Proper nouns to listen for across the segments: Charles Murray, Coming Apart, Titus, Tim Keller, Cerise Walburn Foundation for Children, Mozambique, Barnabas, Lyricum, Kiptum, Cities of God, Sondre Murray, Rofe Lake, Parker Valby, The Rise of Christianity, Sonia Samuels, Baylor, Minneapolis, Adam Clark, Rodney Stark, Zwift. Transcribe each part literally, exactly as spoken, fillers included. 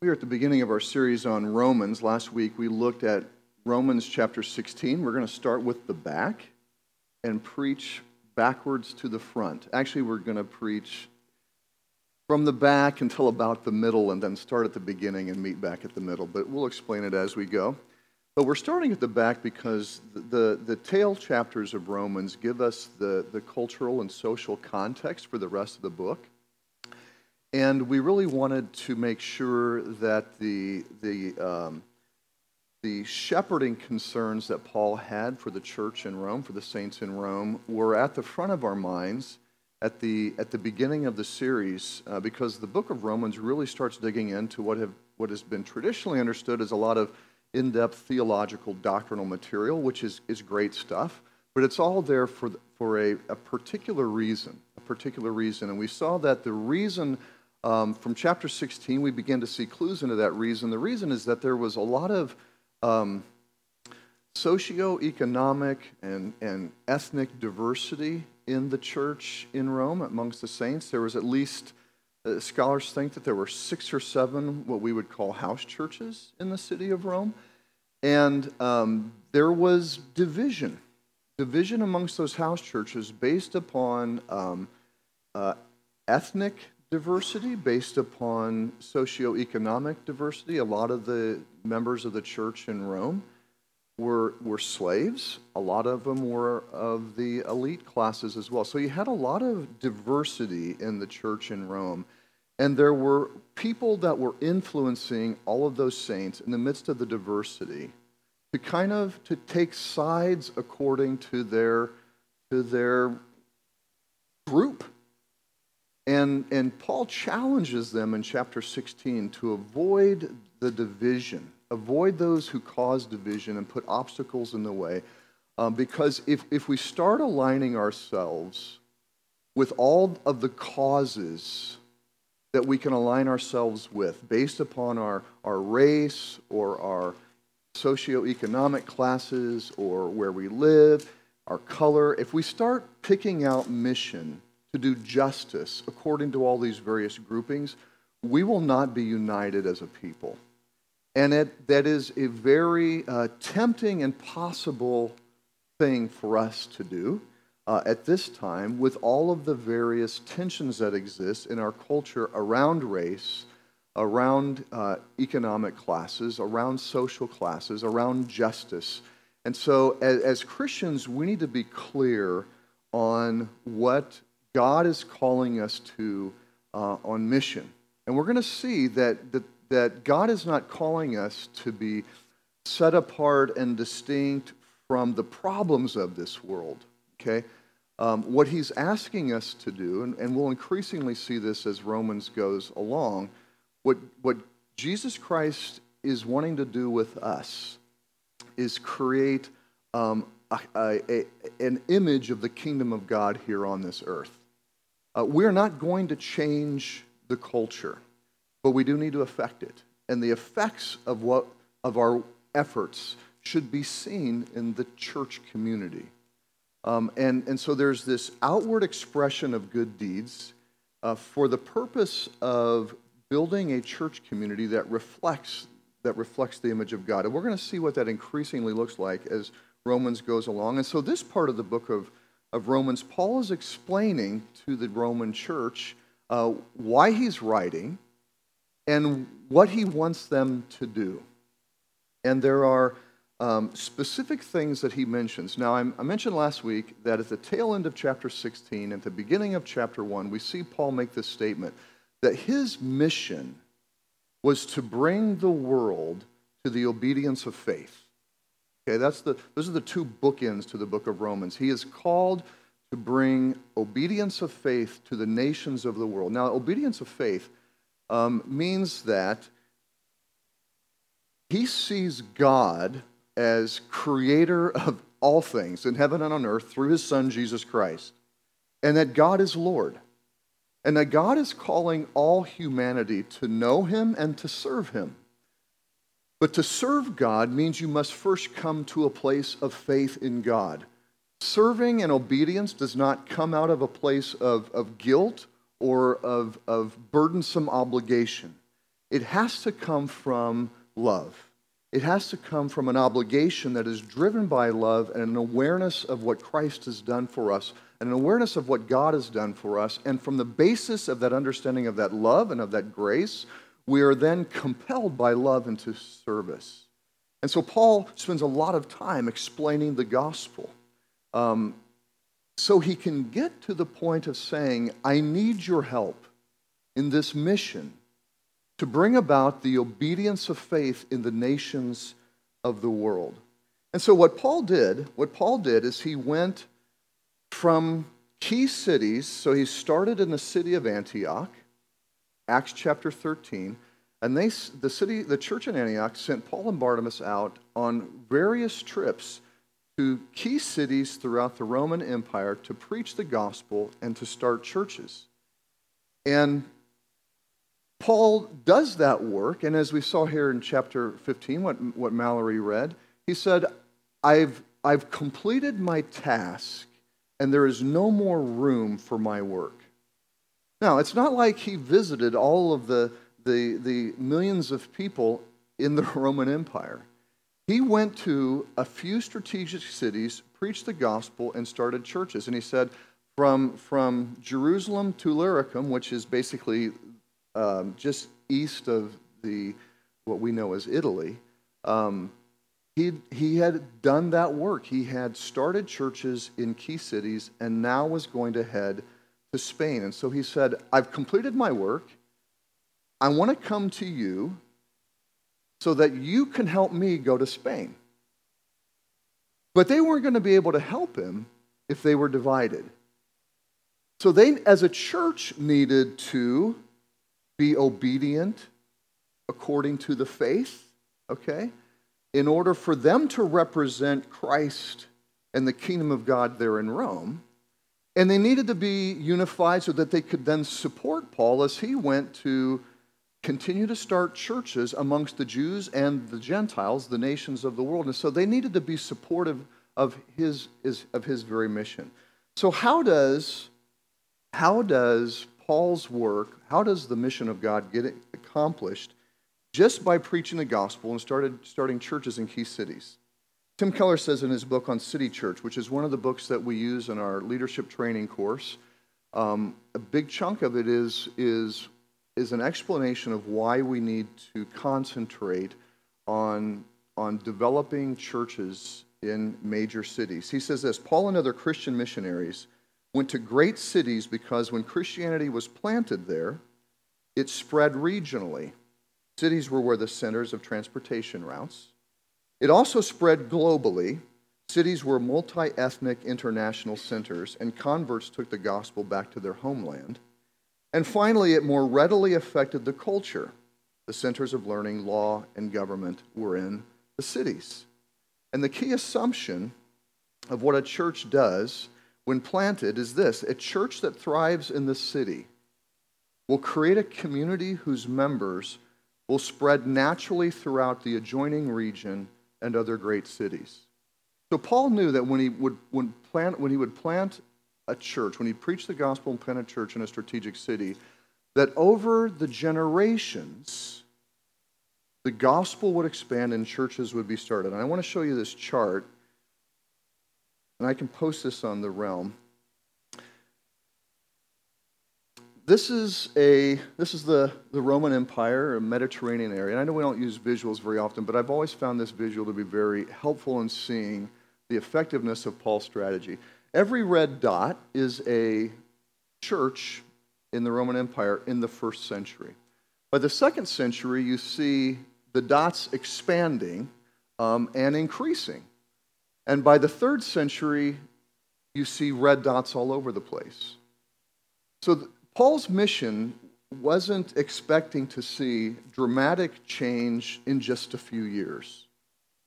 We are at the beginning of our series on Romans. Last week we looked at Romans chapter sixteen. We're going to start with the back and preach backwards to the front. Actually, we're going to preach from the back until about the middle and then start at the beginning and meet back at the middle. But we'll explain it as we go. But we're starting at the back because the, the, the tail chapters of Romans give us the, the cultural and social context for the rest of the book. And we really wanted to make sure that the the um, the shepherding concerns that Paul had for the church in Rome, for the saints in Rome, were at the front of our minds at the at the beginning of the series, uh, because the book of Romans really starts digging into what have what has been traditionally understood as a lot of in-depth theological doctrinal material, which is is great stuff, but it's all there for for a, a particular reason, a particular reason, and we saw that the reason. Um, from chapter sixteen, we begin to see clues into that reason. The reason is that there was a lot of um, socioeconomic and, and ethnic diversity in the church in Rome amongst the saints. There was at least, uh, scholars think that there were six or seven what we would call house churches in the city of Rome. And um, there was division, division amongst those house churches based upon um, uh, ethnic diversity, based upon socioeconomic diversity. A lot of the members of the church in Rome were were slaves. A lot of them were of the elite classes as well. So you had a lot of diversity in the church in Rome. And there were people that were influencing all of those saints in the midst of the diversity to kind of to take sides according to their to their group. And and Paul challenges them in chapter sixteen to avoid the division, avoid those who cause division and put obstacles in the way. Um, because if, if we start aligning ourselves with all of the causes that we can align ourselves with based upon our, our race or our socioeconomic classes or where we live, our color, if we start picking out mission to do justice according to all these various groupings, we will not be united as a people. And it, that is a very uh, tempting and possible thing for us to do uh, at this time with all of the various tensions that exist in our culture around race, around uh, economic classes, around social classes, around justice. And so as, as Christians, we need to be clear on what God is calling us to uh, on mission. And we're going to see that, that that God is not calling us to be set apart and distinct from the problems of this world, okay? Um, what he's asking us to do, and, and we'll increasingly see this as Romans goes along, what, what Jesus Christ is wanting to do with us is create um, a, a, a, an image of the kingdom of God here on this earth. Uh, we're not going to change the culture, but we do need to affect it. And the effects of what of our efforts should be seen in the church community. Um, and, and so there's this outward expression of good deeds uh, for the purpose of building a church community that reflects that reflects the image of God. And we're going to see what that increasingly looks like as Romans goes along. And so this part of the book of of Romans, Paul is explaining to the Roman church uh, why he's writing and what he wants them to do. And there are um, specific things that he mentions. Now, I, I mentioned last week that at the tail end of chapter sixteen, at the beginning of chapter one, we see Paul make this statement that his mission was to bring the world to the obedience of faith. Okay, that's the, those are the two bookends to the book of Romans. He is called to bring obedience of faith to the nations of the world. Now, obedience of faith um, means that he sees God as creator of all things in heaven and on earth through his son, Jesus Christ, and that God is Lord, and that God is calling all humanity to know him and to serve him. But to serve God means you must first come to a place of faith in God. Serving and obedience does not come out of a place of, of guilt or of, of burdensome obligation. It has to come from love. It has to come from an obligation that is driven by love and an awareness of what Christ has done for us and an awareness of what God has done for us. And from the basis of that understanding of that love and of that grace, we are then compelled by love into service. And so Paul spends a lot of time explaining the gospel. Um, so he can get to the point of saying, I need your help in this mission to bring about the obedience of faith in the nations of the world. And so what Paul did, what Paul did is he went from key cities, so he started in the city of Antioch, Acts chapter thirteen, and they, the city, the church in Antioch sent Paul and Barnabas out on various trips to key cities throughout the Roman Empire to preach the gospel and to start churches. And Paul does that work, and as we saw here in chapter fifteen, what, what Mallory read, he said, I've, I've completed my task, and there is no more room for my work. Now, it's not like he visited all of the, the, the millions of people in the Roman Empire. He went to a few strategic cities, preached the gospel, and started churches. And he said, from, from Jerusalem to Lyricum, which is basically Um, just east of the what we know as Italy, um, he he had done that work. He had started churches in key cities and now was going to head to Spain. And so he said, I've completed my work. I want to come to you so that you can help me go to Spain. But they weren't going to be able to help him if they were divided. So they, as a church, needed to be obedient according to the faith, okay, in order for them to represent Christ and the kingdom of God there in Rome. And they needed to be unified so that they could then support Paul as he went to continue to start churches amongst the Jews and the Gentiles, the nations of the world. And so they needed to be supportive of his, his of his very mission. So how does, how does Paul's work, how does the mission of God get accomplished? Just by preaching the gospel and started starting churches in key cities. Tim Keller says in his book on City Church, which is one of the books that we use in our leadership training course, um, a big chunk of it is, is, is an explanation of why we need to concentrate on, on developing churches in major cities. He says this, Paul and other Christian missionaries went to great cities because when Christianity was planted there, it spread regionally. Cities were where the centers of transportation routes. It also spread globally. Cities were multi-ethnic international centers, and converts took the gospel back to their homeland. And finally, it more readily affected the culture. The centers of learning, law, and government were in the cities. And the key assumption of what a church does when planted is this: a church that thrives in the city will create a community whose members will spread naturally throughout the adjoining region and other great cities. So Paul knew that when he would when plant when he would plant a church, when he preached the gospel and planted a church in a strategic city, that over the generations the gospel would expand and churches would be started. And I want to show you this chart. And I can post this on the realm. This is a this is the, the Roman Empire, a Mediterranean area. And I know we don't use visuals very often, but I've always found this visual to be very helpful in seeing the effectiveness of Paul's strategy. Every red dot is a church in the Roman Empire in the first century. By the second century, you see the dots expanding um, and increasing. And by the third century, you see red dots all over the place. So the, Paul's mission wasn't expecting to see dramatic change in just a few years.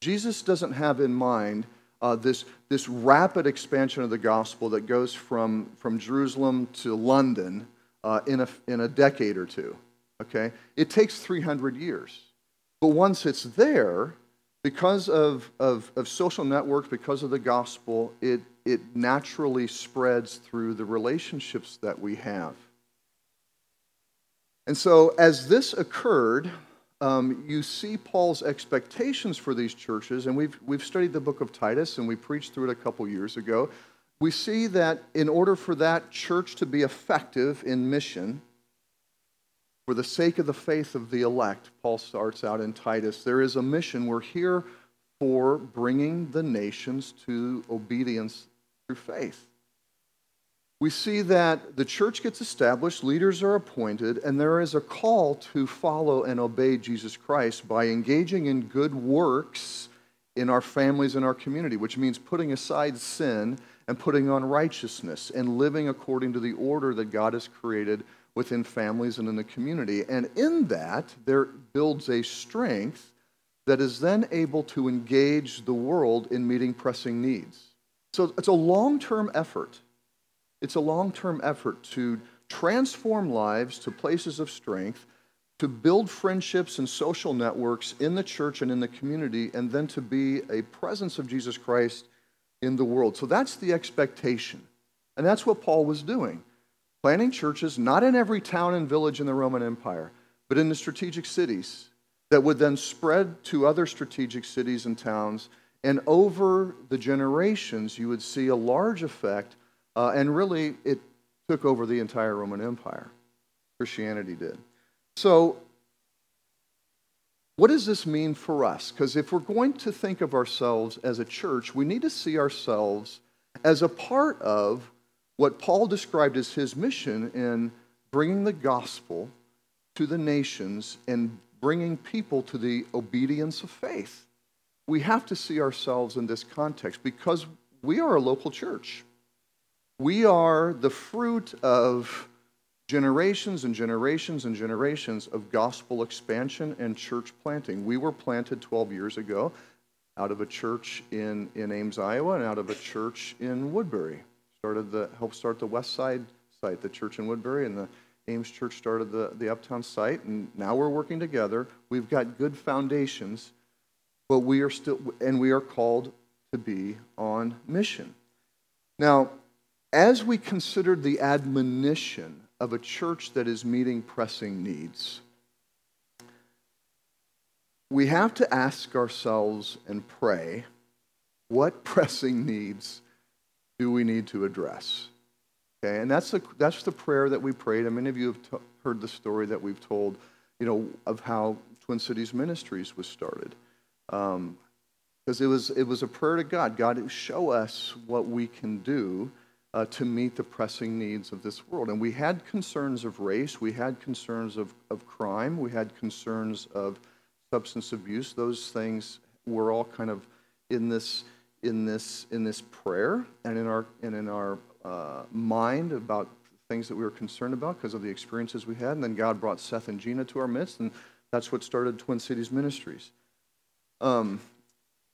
Jesus doesn't have in mind uh, this, this rapid expansion of the gospel that goes from, from Jerusalem to London uh, in, a, in a decade or two. Okay, it takes three hundred years. But once it's there, because of, of, of social networks, because of the gospel, it, it naturally spreads through the relationships that we have. And so as this occurred, um, you see Paul's expectations for these churches, and we've we've studied the book of Titus, and we preached through it a couple years ago. We see that in order for that church to be effective in mission, for the sake of the faith of the elect, Paul starts out in Titus, there is a mission. We're here for bringing the nations to obedience through faith. We see that the church gets established, leaders are appointed, and there is a call to follow and obey Jesus Christ by engaging in good works in our families and our community, which means putting aside sin and putting on righteousness and living according to the order that God has created within families and in the community. And in that, there builds a strength that is then able to engage the world in meeting pressing needs. So it's a long-term effort. It's a long-term effort to transform lives to places of strength, to build friendships and social networks in the church and in the community, and then to be a presence of Jesus Christ in the world. So that's the expectation. And that's what Paul was doing, planning churches not in every town and village in the Roman Empire, but in the strategic cities that would then spread to other strategic cities and towns. And over the generations, you would see a large effect. Uh, and really, it took over the entire Roman Empire. Christianity did. So, what does this mean for us? Because if we're going to think of ourselves as a church, we need to see ourselves as a part of what Paul described as his mission in bringing the gospel to the nations and bringing people to the obedience of faith. We have to see ourselves in this context because we are a local church. We are the fruit of generations and generations and generations of gospel expansion and church planting. We were planted twelve years ago out of a church in, in Ames, Iowa, and out of a church in Woodbury. Started the helped start the West Side site, the church in Woodbury, and the Ames Church started the, the Uptown site, and now we're working together. We've got good foundations, but we are still, and we are called to be on mission. Now, as we considered the admonition of a church that is meeting pressing needs, we have to ask ourselves and pray, what pressing needs do we need to address? Okay, and that's the, that's the prayer that we prayed. And many of you have t- heard the story that we've told, you know, of how Twin Cities Ministries was started. Um, because it was, it was a prayer to God. God, show us what we can do Uh, to meet the pressing needs of this world. And we had concerns of race, we had concerns of, of crime, we had concerns of substance abuse. Those things were all kind of in this in this in this prayer and in our and in our uh, mind about things that we were concerned about because of the experiences we had. And then God brought Seth and Gina to our midst, and that's what started Twin Cities Ministries. Um,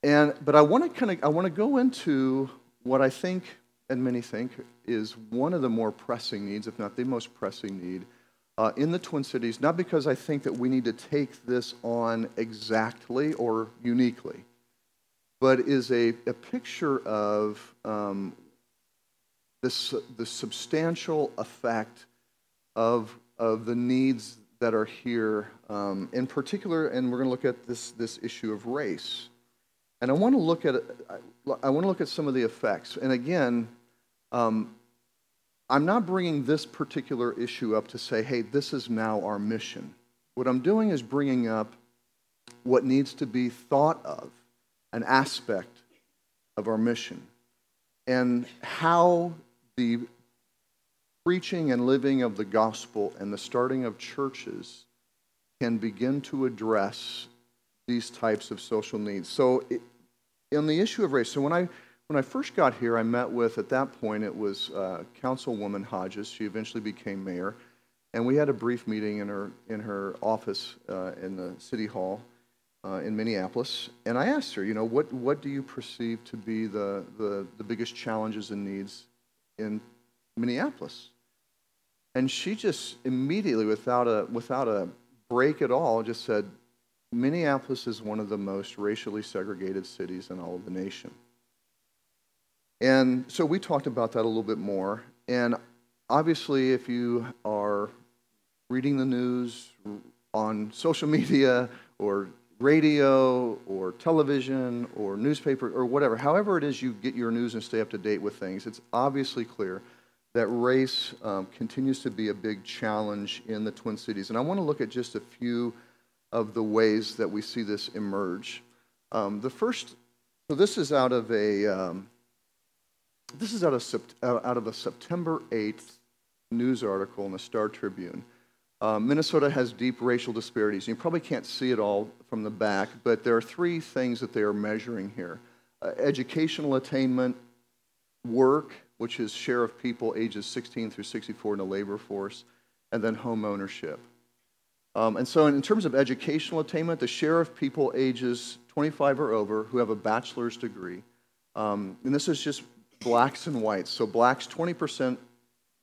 and but I want to kind of I want to go into what I think. And many think, is one of the more pressing needs, if not the most pressing need, uh, in the Twin Cities, not because I think that we need to take this on exactly or uniquely, but is a, a picture of um, this, the substantial effect of, of the needs that are here, um, in particular, and we're going to look at this, this issue of race. And I want to look at I want to look at some of the effects. And again, um, I'm not bringing this particular issue up to say, hey, this is now our mission. What I'm doing is bringing up what needs to be thought of, an aspect of our mission, and how the preaching and living of the gospel and the starting of churches can begin to address these types of social needs. So it, on the issue of race, so when I when I first got here, I met with, at that point, it was uh, Councilwoman Hodges. She eventually became mayor. And we had a brief meeting in her in her office uh, in the city hall uh, in Minneapolis. And I asked her, you know, what, what do you perceive to be the, the, the biggest challenges and needs in Minneapolis? And she just immediately, without a without a break at all, just said, Minneapolis is one of the most racially segregated cities in all of the nation. And so we talked about that a little bit more. And obviously, if you are reading the news on social media or radio or television or newspaper or whatever, however it is you get your news and stay up to date with things, it's obviously clear that race um, continues to be a big challenge in the Twin Cities. And I want to look at just a few of the ways that we see this emerge. Um, the first, so this is out of a, um, this is out of, out of a September eighth news article in the Star Tribune. Uh, Minnesota has deep racial disparities. You probably can't see it all from the back, but there are three things that they are measuring here. Uh, educational attainment, work, which is share of people ages sixteen through sixty-four in the labor force, and then home ownership. Um, and so in terms of educational attainment, the share of people ages twenty-five or over who have a bachelor's degree, um, and this is just blacks and whites, so blacks twenty percent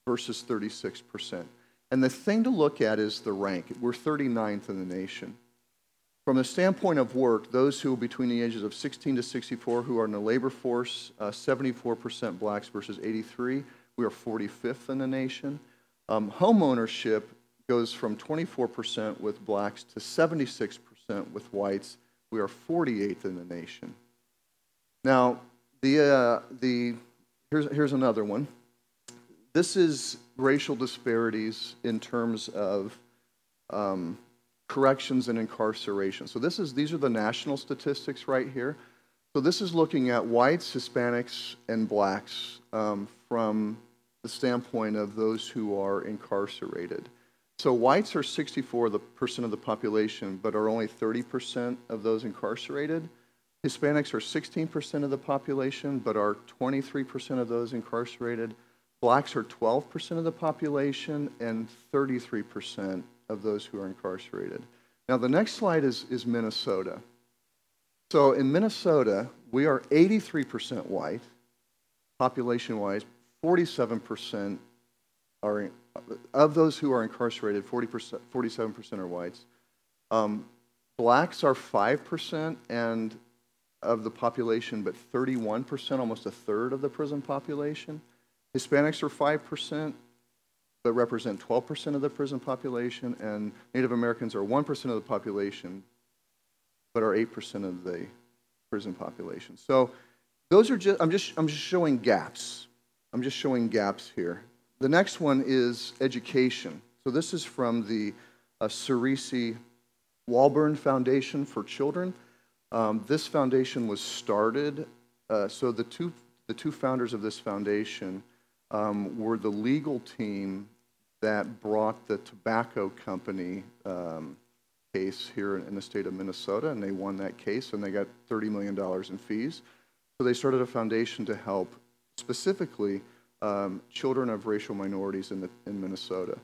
versus thirty-six percent. And the thing to look at is the rank. We're thirty-ninth in the nation. From the standpoint of work, those who are between the ages of sixteen to sixty-four who are in the labor force, uh, seventy-four percent blacks versus eighty-three. We are forty-fifth in the nation. Um, home ownership goes from twenty-four percent with blacks to seventy-six percent with whites. We are forty-eighth in the nation. Now, the uh, the here's here's another one. This is racial disparities in terms of um, corrections and incarceration. So this is these are the national statistics right here. So this is looking at whites, Hispanics, and blacks um, from the standpoint of those who are incarcerated. So whites are sixty-four percent of the population, but are only thirty percent of those incarcerated. Hispanics are sixteen percent of the population, but are twenty-three percent of those incarcerated. Blacks are twelve percent of the population and thirty-three percent of those who are incarcerated. Now, the next slide is, is Minnesota. So in Minnesota, we are eighty-three percent white, population-wise, forty-seven percent are, of those who are incarcerated, forty percent, forty-seven percent are whites. Um, blacks are five percent and of the population, but thirty-one percent, almost a third of the prison population. Hispanics are five percent, but represent twelve percent of the prison population, and Native Americans are one percent of the population, but are eight percent of the prison population. So those are just, I'm just, I'm just showing gaps. I'm just showing gaps here. The next one is education. So this is from the uh, Cerise Walburn Foundation for Children. Um, this foundation was started, uh, so the two, the two founders of this foundation Um, were the legal team that brought the tobacco company um, case here in the state of Minnesota, and they won that case, and they got thirty million dollars in fees. So they started a foundation to help specifically um, children of racial minorities in, the, in Minnesota.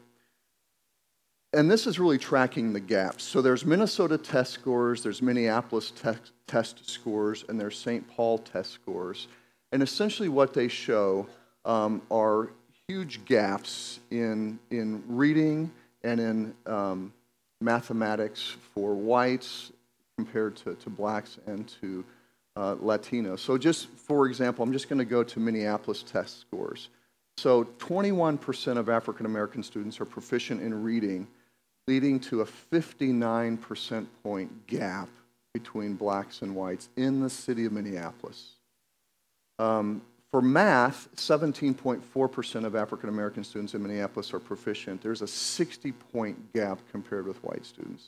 And this is really tracking the gaps. So there's Minnesota test scores, there's Minneapolis te- test scores, and there's Saint Paul test scores. And essentially what they show Um, are huge gaps in in reading and in um, mathematics for whites compared to, to blacks and to uh, Latinos. So just for example, I'm just going to go to Minneapolis test scores. So twenty-one percent of African American students are proficient in reading, leading to a fifty-nine percent point gap between blacks and whites in the city of Minneapolis. Um, For math, seventeen point four percent of African-American students in Minneapolis are proficient. There's a sixty-point gap compared with white students.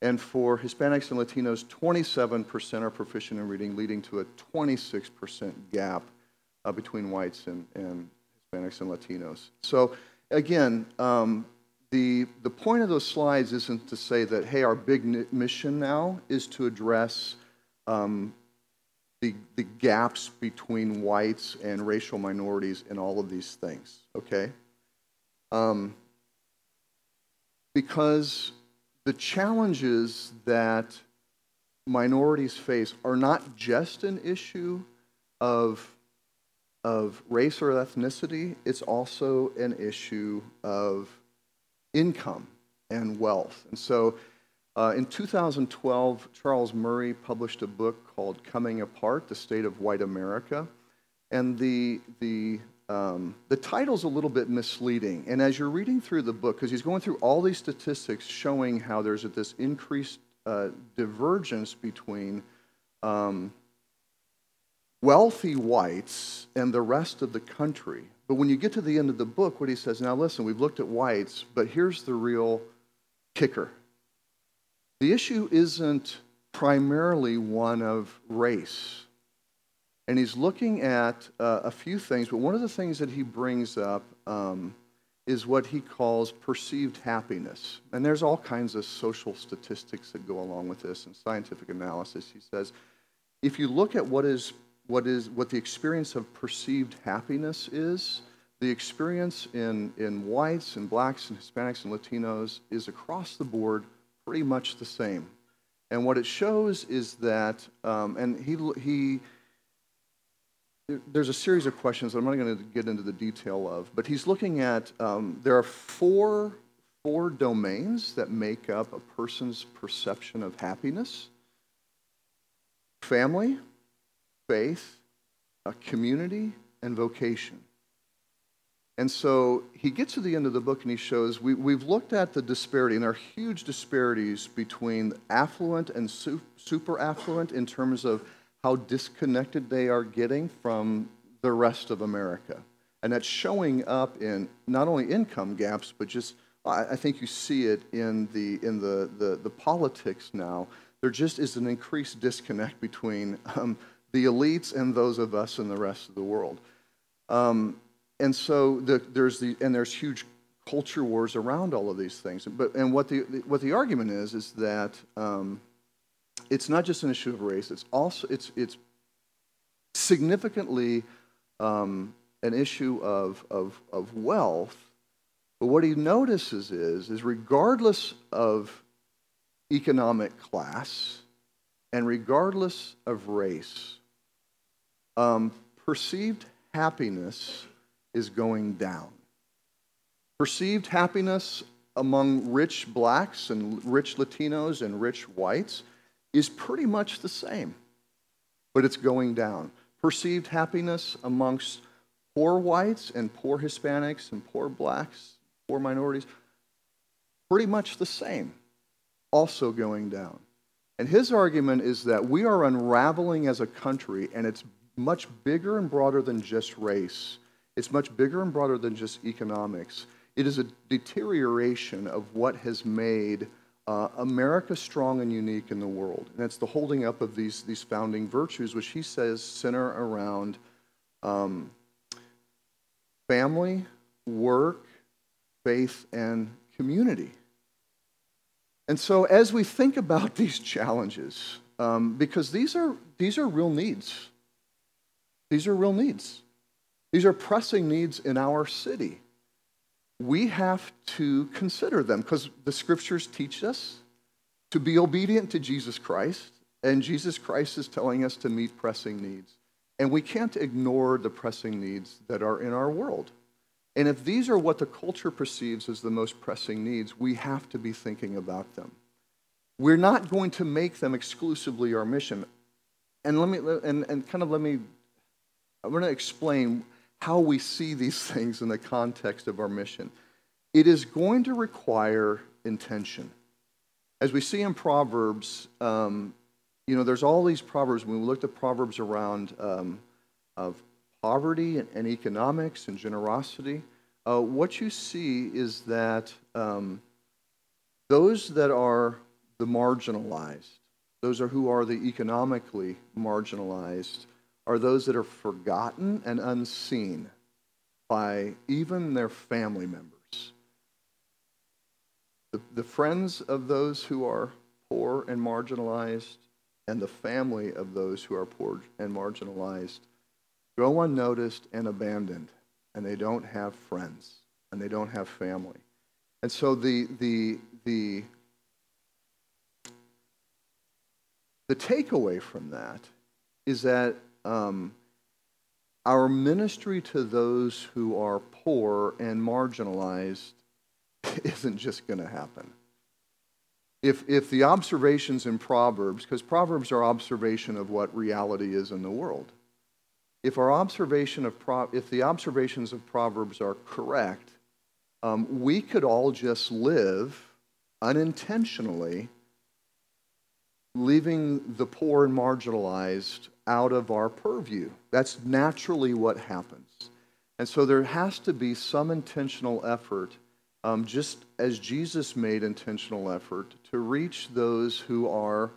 And for Hispanics and Latinos, twenty-seven percent are proficient in reading, leading to a twenty-six percent gap uh, between whites and, and Hispanics and Latinos. So again, um, the, the point of those slides isn't to say that, hey, our big mission now is to address um, The, the gaps between whites and racial minorities in all of these things, okay? Um, because the challenges that minorities face are not just an issue of, of race or ethnicity, it's also an issue of income and wealth. And so Uh, in two thousand twelve, Charles Murray published a book called Coming Apart, The State of White America. And the, the Um, the title's a little bit misleading. And as you're reading through the book, because he's going through all these statistics showing how there's this increased uh, divergence between um, wealthy whites and the rest of the country. But when you get to the end of the book, what he says, now listen, we've looked at whites, but here's the real kicker. The issue isn't primarily one of race. And he's looking at uh, a few things, but one of the things that he brings up um, is what he calls perceived happiness. And there's all kinds of social statistics that go along with this and scientific analysis. He says, if you look at what is what is what the experience of perceived happiness is, the experience in, in whites and blacks and Hispanics and Latinos is across the board pretty much the same. And what it shows is that, um, and he he... there's a series of questions that I'm not going to get into the detail of, but he's looking at, um, there are four, four domains that make up a person's perception of happiness. Family, faith, a community, and vocation. And so he gets to the end of the book and he shows, we, we've looked at the disparity, and there are huge disparities between affluent and su- super affluent in terms of how disconnected they are getting from the rest of America. And that's showing up in not only income gaps, but just, I think you see it in the in the, the, the politics now. There just is an increased disconnect between um, the elites and those of us and the rest of the world. Um, and so the, there's the and there's huge culture wars around all of these things. But and what the what the argument is is that. Um, It's not just an issue of race. It's also it's it's significantly um, an issue of, of of wealth. But what he notices is is regardless of economic class and regardless of race, um, perceived happiness is going down. Perceived happiness among rich blacks and rich Latinos and rich whites is pretty much the same, but it's going down. Perceived happiness amongst poor whites and poor Hispanics and poor blacks, poor minorities, pretty much the same, also going down. And his argument is that we are unraveling as a country, and it's much bigger and broader than just race. It's much bigger and broader than just economics. It is a deterioration of what has made Uh, America strong and unique in the world. And it's the holding up of these, these founding virtues, which he says center around um, family, work, faith, and community. And so as we think about these challenges, um, because these are these are real needs. These are real needs. These are pressing needs in our city. We have to consider them because the scriptures teach us to be obedient to Jesus Christ, and Jesus Christ is telling us to meet pressing needs. And we can't ignore the pressing needs that are in our world. And if these are what the culture perceives as the most pressing needs, we have to be thinking about them. We're not going to make them exclusively our mission. And let me and, and kind of let me I'm going to explain how we see these things in the context of our mission. It is going to require intention. As we see in Proverbs, um, you know, there's all these Proverbs. When we looked at Proverbs around um, of poverty and, and economics and generosity, uh, what you see is that um, those that are the marginalized, those are who are the economically marginalized, are those that are forgotten and unseen by even their family members. The, the friends of those who are poor and marginalized and the family of those who are poor and marginalized go unnoticed and abandoned, and they don't have friends, and they don't have family. And so the the the, the takeaway from that is that Um, our ministry to those who are poor and marginalized isn't just going to happen. If if the observations in Proverbs, because Proverbs are observation of what reality is in the world. if our observation of Pro- if the observations of Proverbs are correct, um, we could all just live unintentionally, leaving the poor and marginalized out of our purview. That's naturally what happens. And so there has to be some intentional effort, um, just as Jesus made intentional effort, to reach those who are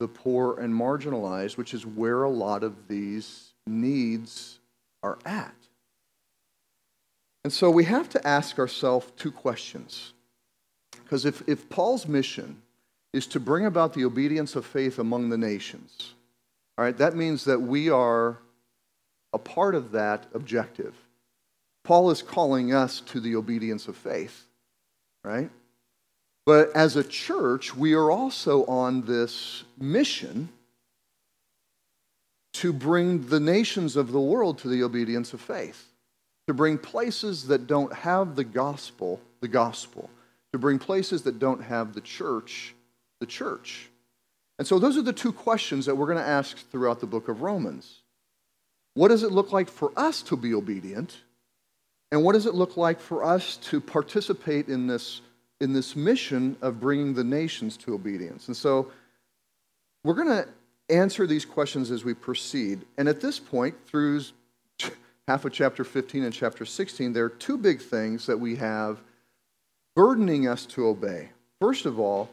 the poor and marginalized, which is where a lot of these needs are at. And so we have to ask ourselves two questions. Because if, if Paul's mission is to bring about the obedience of faith among the nations, all right, that means that we are a part of that objective. Paul is calling us to the obedience of faith, right? But as a church, we are also on this mission to bring the nations of the world to the obedience of faith, to bring places that don't have the gospel, the gospel, to bring places that don't have the church, the church. And so those are the two questions that we're going to ask throughout the book of Romans. What does it look like for us to be obedient? And what does it look like for us to participate in this, in this mission of bringing the nations to obedience? And so we're going to answer these questions as we proceed. And at this point, through half of chapter fifteen and chapter sixteen, there are two big things that we have burdening us to obey. First of all,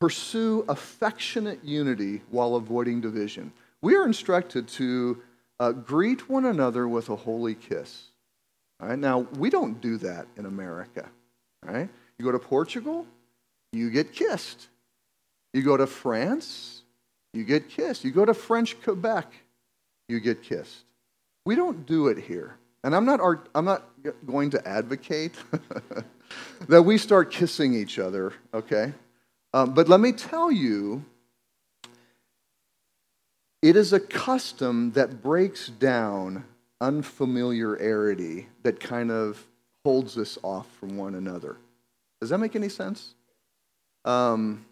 pursue affectionate unity while avoiding division. We are instructed to uh, greet one another with a holy kiss. All right? Now, we don't do that in America. All right? You go to Portugal, you get kissed. You go to France, you get kissed. You go to French Quebec, you get kissed. We don't do it here. And I'm not I'm not going to advocate that we start kissing each other, okay? Um, but let me tell you, it is a custom that breaks down unfamiliarity that kind of holds us off from one another. Does that make any sense? Um,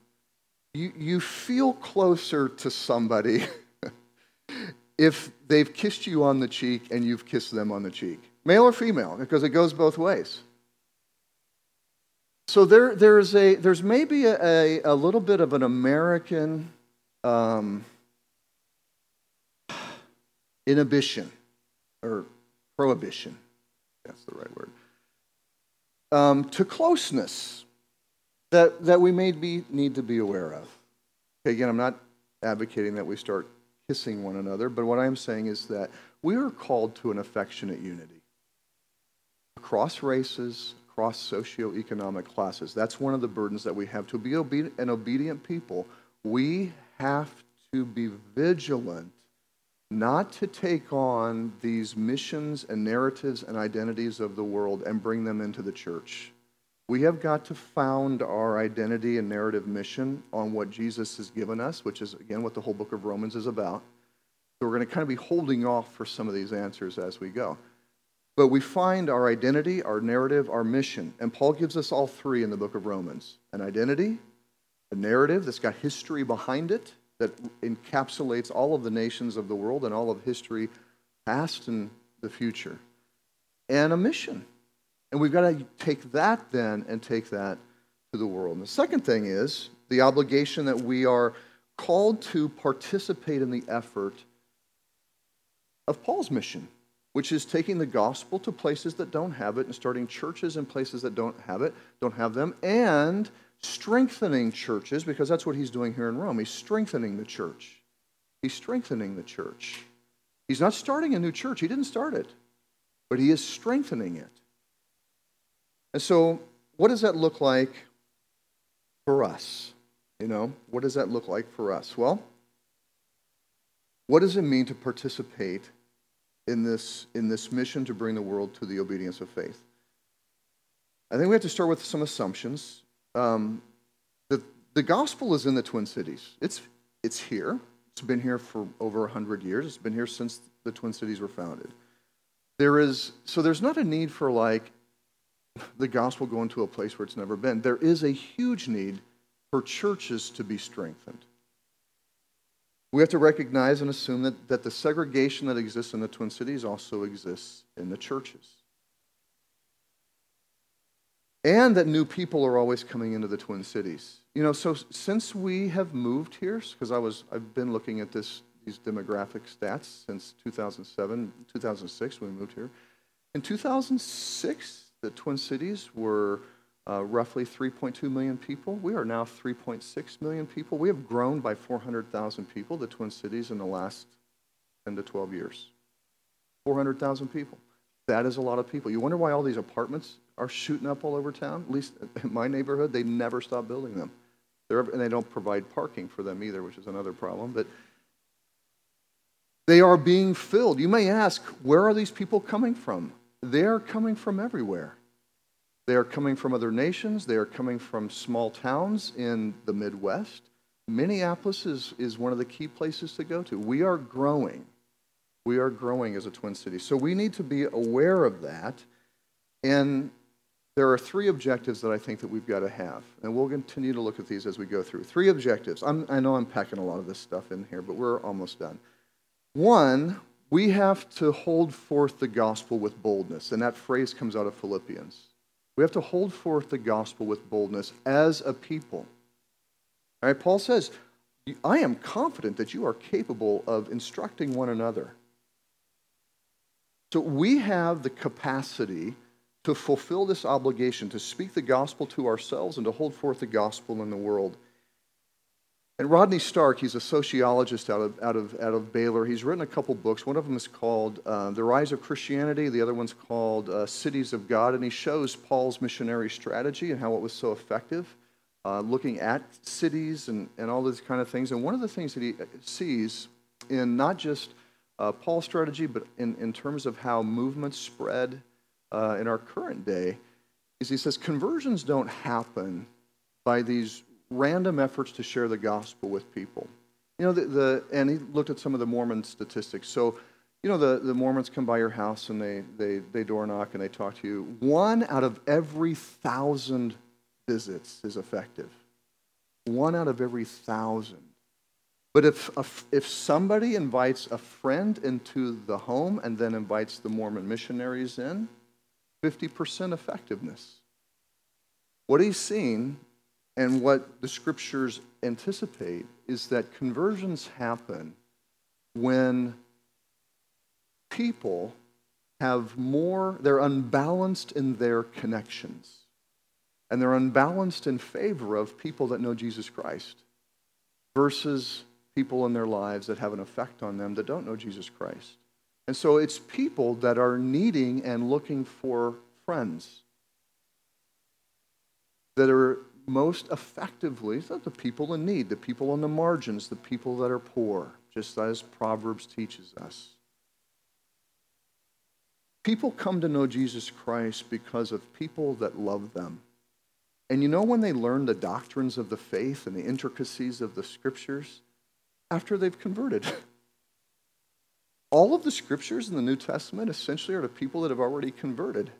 you you feel closer to somebody if they've kissed you on the cheek and you've kissed them on the cheek, male or female, because it goes both ways. So there, there's a, there's maybe a, a, a little bit of an American um, inhibition or prohibition. That's the right word. Um, to closeness that that we may be need to be aware of. Okay, again, I'm not advocating that we start kissing one another, but what I'm saying is that we are called to an affectionate unity across races, across socioeconomic classes. That's one of the burdens that we have. To be obedient, an obedient people, we have to be vigilant not to take on these missions and narratives and identities of the world and bring them into the church. We have got to found our identity and narrative mission on what Jesus has given us, which is, again, what the whole book of Romans is about. So we're going to kind of be holding off for some of these answers as we go. But we find our identity, our narrative, our mission. And Paul gives us all three in the book of Romans. An identity, a narrative that's got history behind it, that encapsulates all of the nations of the world and all of history, past and the future. And a mission. And we've got to take that then and take that to the world. And the second thing is the obligation that we are called to participate in the effort of Paul's mission, which is taking the gospel to places that don't have it and starting churches in places that don't have it, don't have them, and strengthening churches, because that's what he's doing here in Rome. He's strengthening the church. He's strengthening the church. He's not starting a new church. He didn't start it, but he is strengthening it. And so what does that look like for us? You know, what does that look like for us? Well, what does it mean to participate in this in this mission to bring the world to the obedience of faith? I think we have to start with some assumptions. Um, the the gospel is in the Twin Cities. It's it's here. It's been here for over a hundred years. It's been here since the Twin Cities were founded. There is so there's not a need for like the gospel going to a place where it's never been. There is a huge need for churches to be strengthened. We have to recognize and assume that, that the segregation that exists in the Twin Cities also exists in the churches. And that new people are always coming into the Twin Cities. You know, so since we have moved here, because I was, I've been looking at this these demographic stats since two thousand seven, two thousand six when we moved here. In two thousand six, the Twin Cities were uh, roughly three point two million people. We are now three point six million people. We have grown by four hundred thousand people, the Twin Cities, in the last ten to twelve years. four hundred thousand people. That is a lot of people. You wonder why all these apartments are shooting up all over town. At least in my neighborhood, they never stop building them. They're, and they don't provide parking for them either, which is another problem. But they are being filled. You may ask, where are these people coming from? They are coming from everywhere. They are coming from other nations. They are coming from small towns in the Midwest. Minneapolis is, is one of the key places to go to. We are growing. We are growing as a Twin City. So we need to be aware of that. And there are three objectives that I think that we've got to have, and we'll continue to look at these as we go through. Three objectives. I'm, I know I'm packing a lot of this stuff in here, but we're almost done. One, we have to hold forth the gospel with boldness, and that phrase comes out of Philippians. We have to hold forth the gospel with boldness as a people. All right, Paul says, I am confident that you are capable of instructing one another. So we have the capacity to fulfill this obligation, to speak the gospel to ourselves and to hold forth the gospel in the world. And Rodney Stark, he's a sociologist out of out of, out of Baylor. He's written a couple books. One of them is called uh, The Rise of Christianity. The other one's called uh, Cities of God. And he shows Paul's missionary strategy and how it was so effective, uh, looking at cities and, and all those kind of things. And one of the things that he sees in not just uh, Paul's strategy, but in, in terms of how movements spread Uh, in our current day, is he says conversions don't happen by these random efforts to share the gospel with people. You know, the, the and he looked at some of the Mormon statistics. So, you know, the, the Mormons come by your house and they they they door knock and they talk to you. One out of every thousand visits is effective. One out of every thousand. But if a, if somebody invites a friend into the home and then invites the Mormon missionaries in, fifty percent effectiveness. What he's seen and what the scriptures anticipate is that conversions happen when people have more, they're unbalanced in their connections. And they're unbalanced in favor of people that know Jesus Christ versus people in their lives that have an effect on them that don't know Jesus Christ. And so it's people that are needing and looking for friends that are most effectively the people in need, the people on the margins, the people that are poor, just as Proverbs teaches us. People come to know Jesus Christ because of people that love them. And you know when they learn the doctrines of the faith and the intricacies of the scriptures? After they've converted. All of the scriptures in the New Testament essentially are to people that have already converted.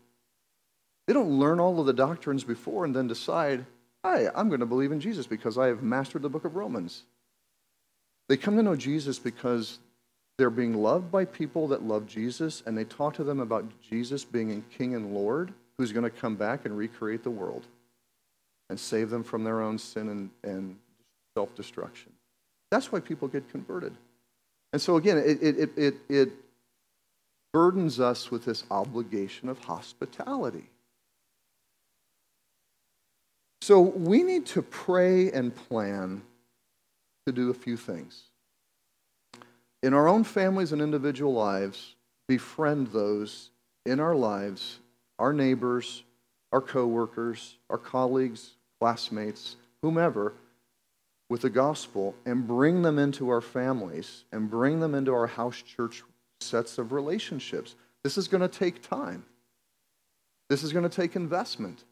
They don't learn all of the doctrines before and then decide, hey, I'm going to believe in Jesus because I have mastered the book of Romans. They come to know Jesus because they're being loved by people that love Jesus, and they talk to them about Jesus being King and Lord, who's going to come back and recreate the world and save them from their own sin and, and self-destruction. That's why people get converted. And so again, it, it it it burdens us with this obligation of hospitality. So we need to pray and plan to do a few things. In our own families and individual lives, befriend those in our lives, our neighbors, our coworkers, our colleagues, classmates, whomever, with the gospel, and bring them into our families and bring them into our house church sets of relationships. This is going to take time. This is going to take investment.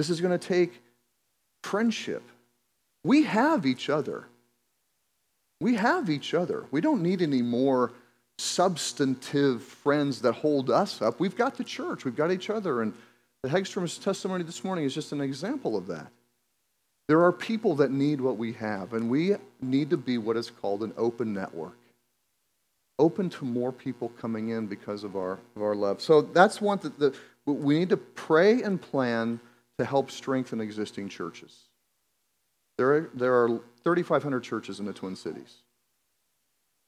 This is going to take friendship. We have each other. We have each other. We don't need any more substantive friends that hold us up. We've got the church. We've got each other. And the Hegstrom's testimony this morning is just an example of that. There are people that need what we have, and we need to be what is called an open network. Open to more people coming in because of our of our love. So that's one that the, we need to pray and plan to help strengthen existing churches. There are, there are three thousand five hundred churches in the Twin Cities.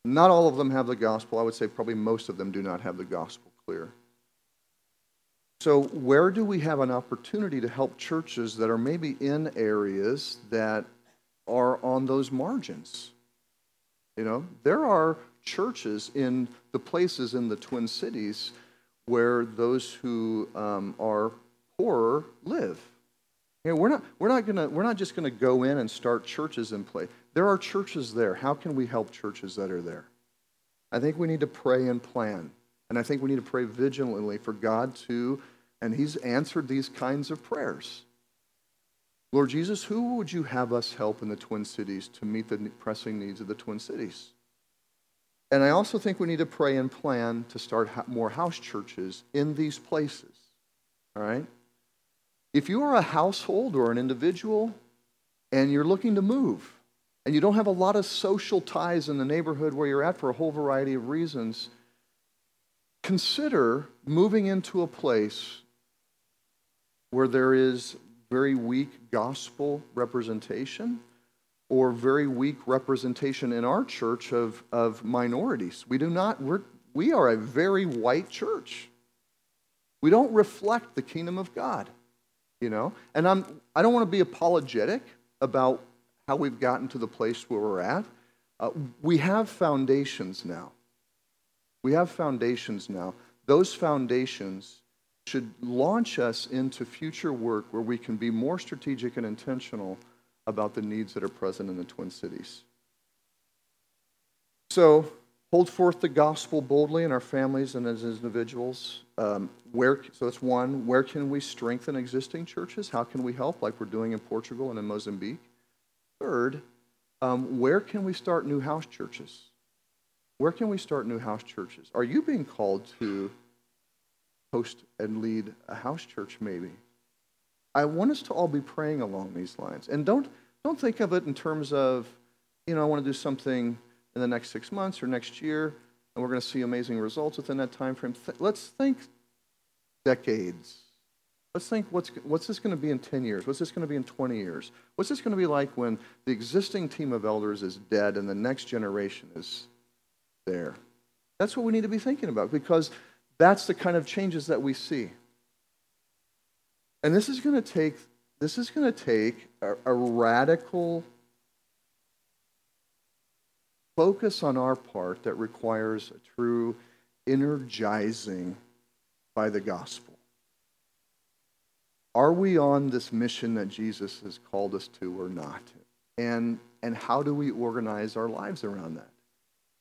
Not all of them have the gospel. I would say probably most of them do not have the gospel clear. So where do we have an opportunity to help churches that are maybe in areas that are on those margins? You know, there are churches in the places in the Twin Cities where those who um, are poorer live. You know, we're not we're not gonna we're not just gonna go in and start churches in place. There are churches there. How can we help churches that are there? I think we need to pray and plan. And I think we need to pray vigilantly for God to, and he's answered these kinds of prayers. Lord Jesus, who would you have us help in the Twin Cities to meet the pressing needs of the Twin Cities? And I also think we need to pray and plan to start more house churches in these places, all right? If you are a household or an individual and you're looking to move and you don't have a lot of social ties in the neighborhood where you're at for a whole variety of reasons, consider moving into a place where there is very weak gospel representation or very weak representation in our church of, of minorities. We do not, we're, we are a very white church. We don't reflect the kingdom of God, you know? And I'm, I don't want to be apologetic about how we've gotten to the place where we're at. Uh, we have foundations now. We have foundations now. Those foundations should launch us into future work where we can be more strategic and intentional about the needs that are present in the Twin Cities. So, hold forth the gospel boldly in our families and as individuals. Um, where, so that's one. Where can we strengthen existing churches? How can we help, like we're doing in Portugal and in Mozambique? Third, um, where can we start new house churches? Where can we start new house churches? Are you being called to host and lead a house church maybe? I want us to all be praying along these lines. And don't don't think of it in terms of, you know, I want to do something in the next six months or next year, and we're going to see amazing results within that time frame. Th- let's think decades. Let's think what's what's this going to be in ten years? What's this going to be in twenty years? What's this going to be like when the existing team of elders is dead and the next generation is there? That's what we need to be thinking about, because that's the kind of changes that we see. And this is going to take this is going to take a, a radical focus on our part that requires a true energizing by the gospel. Are we on this mission that Jesus has called us to or not? And and how do we organize our lives around that?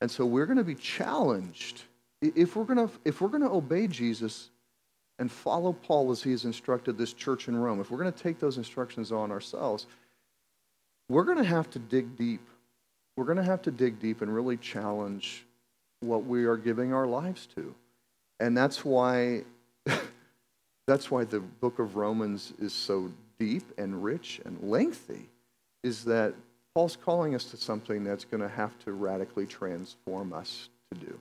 And so we're going to be challenged if we're going to if we're going to obey Jesus and follow Paul as he has instructed this church in Rome. If we're going to take those instructions on ourselves, we're going to have to dig deep. We're going to have to dig deep and really challenge what we are giving our lives to. And that's why that's why the book of Romans is so deep and rich and lengthy, is that Paul's calling us to something that's going to have to radically transform us to do.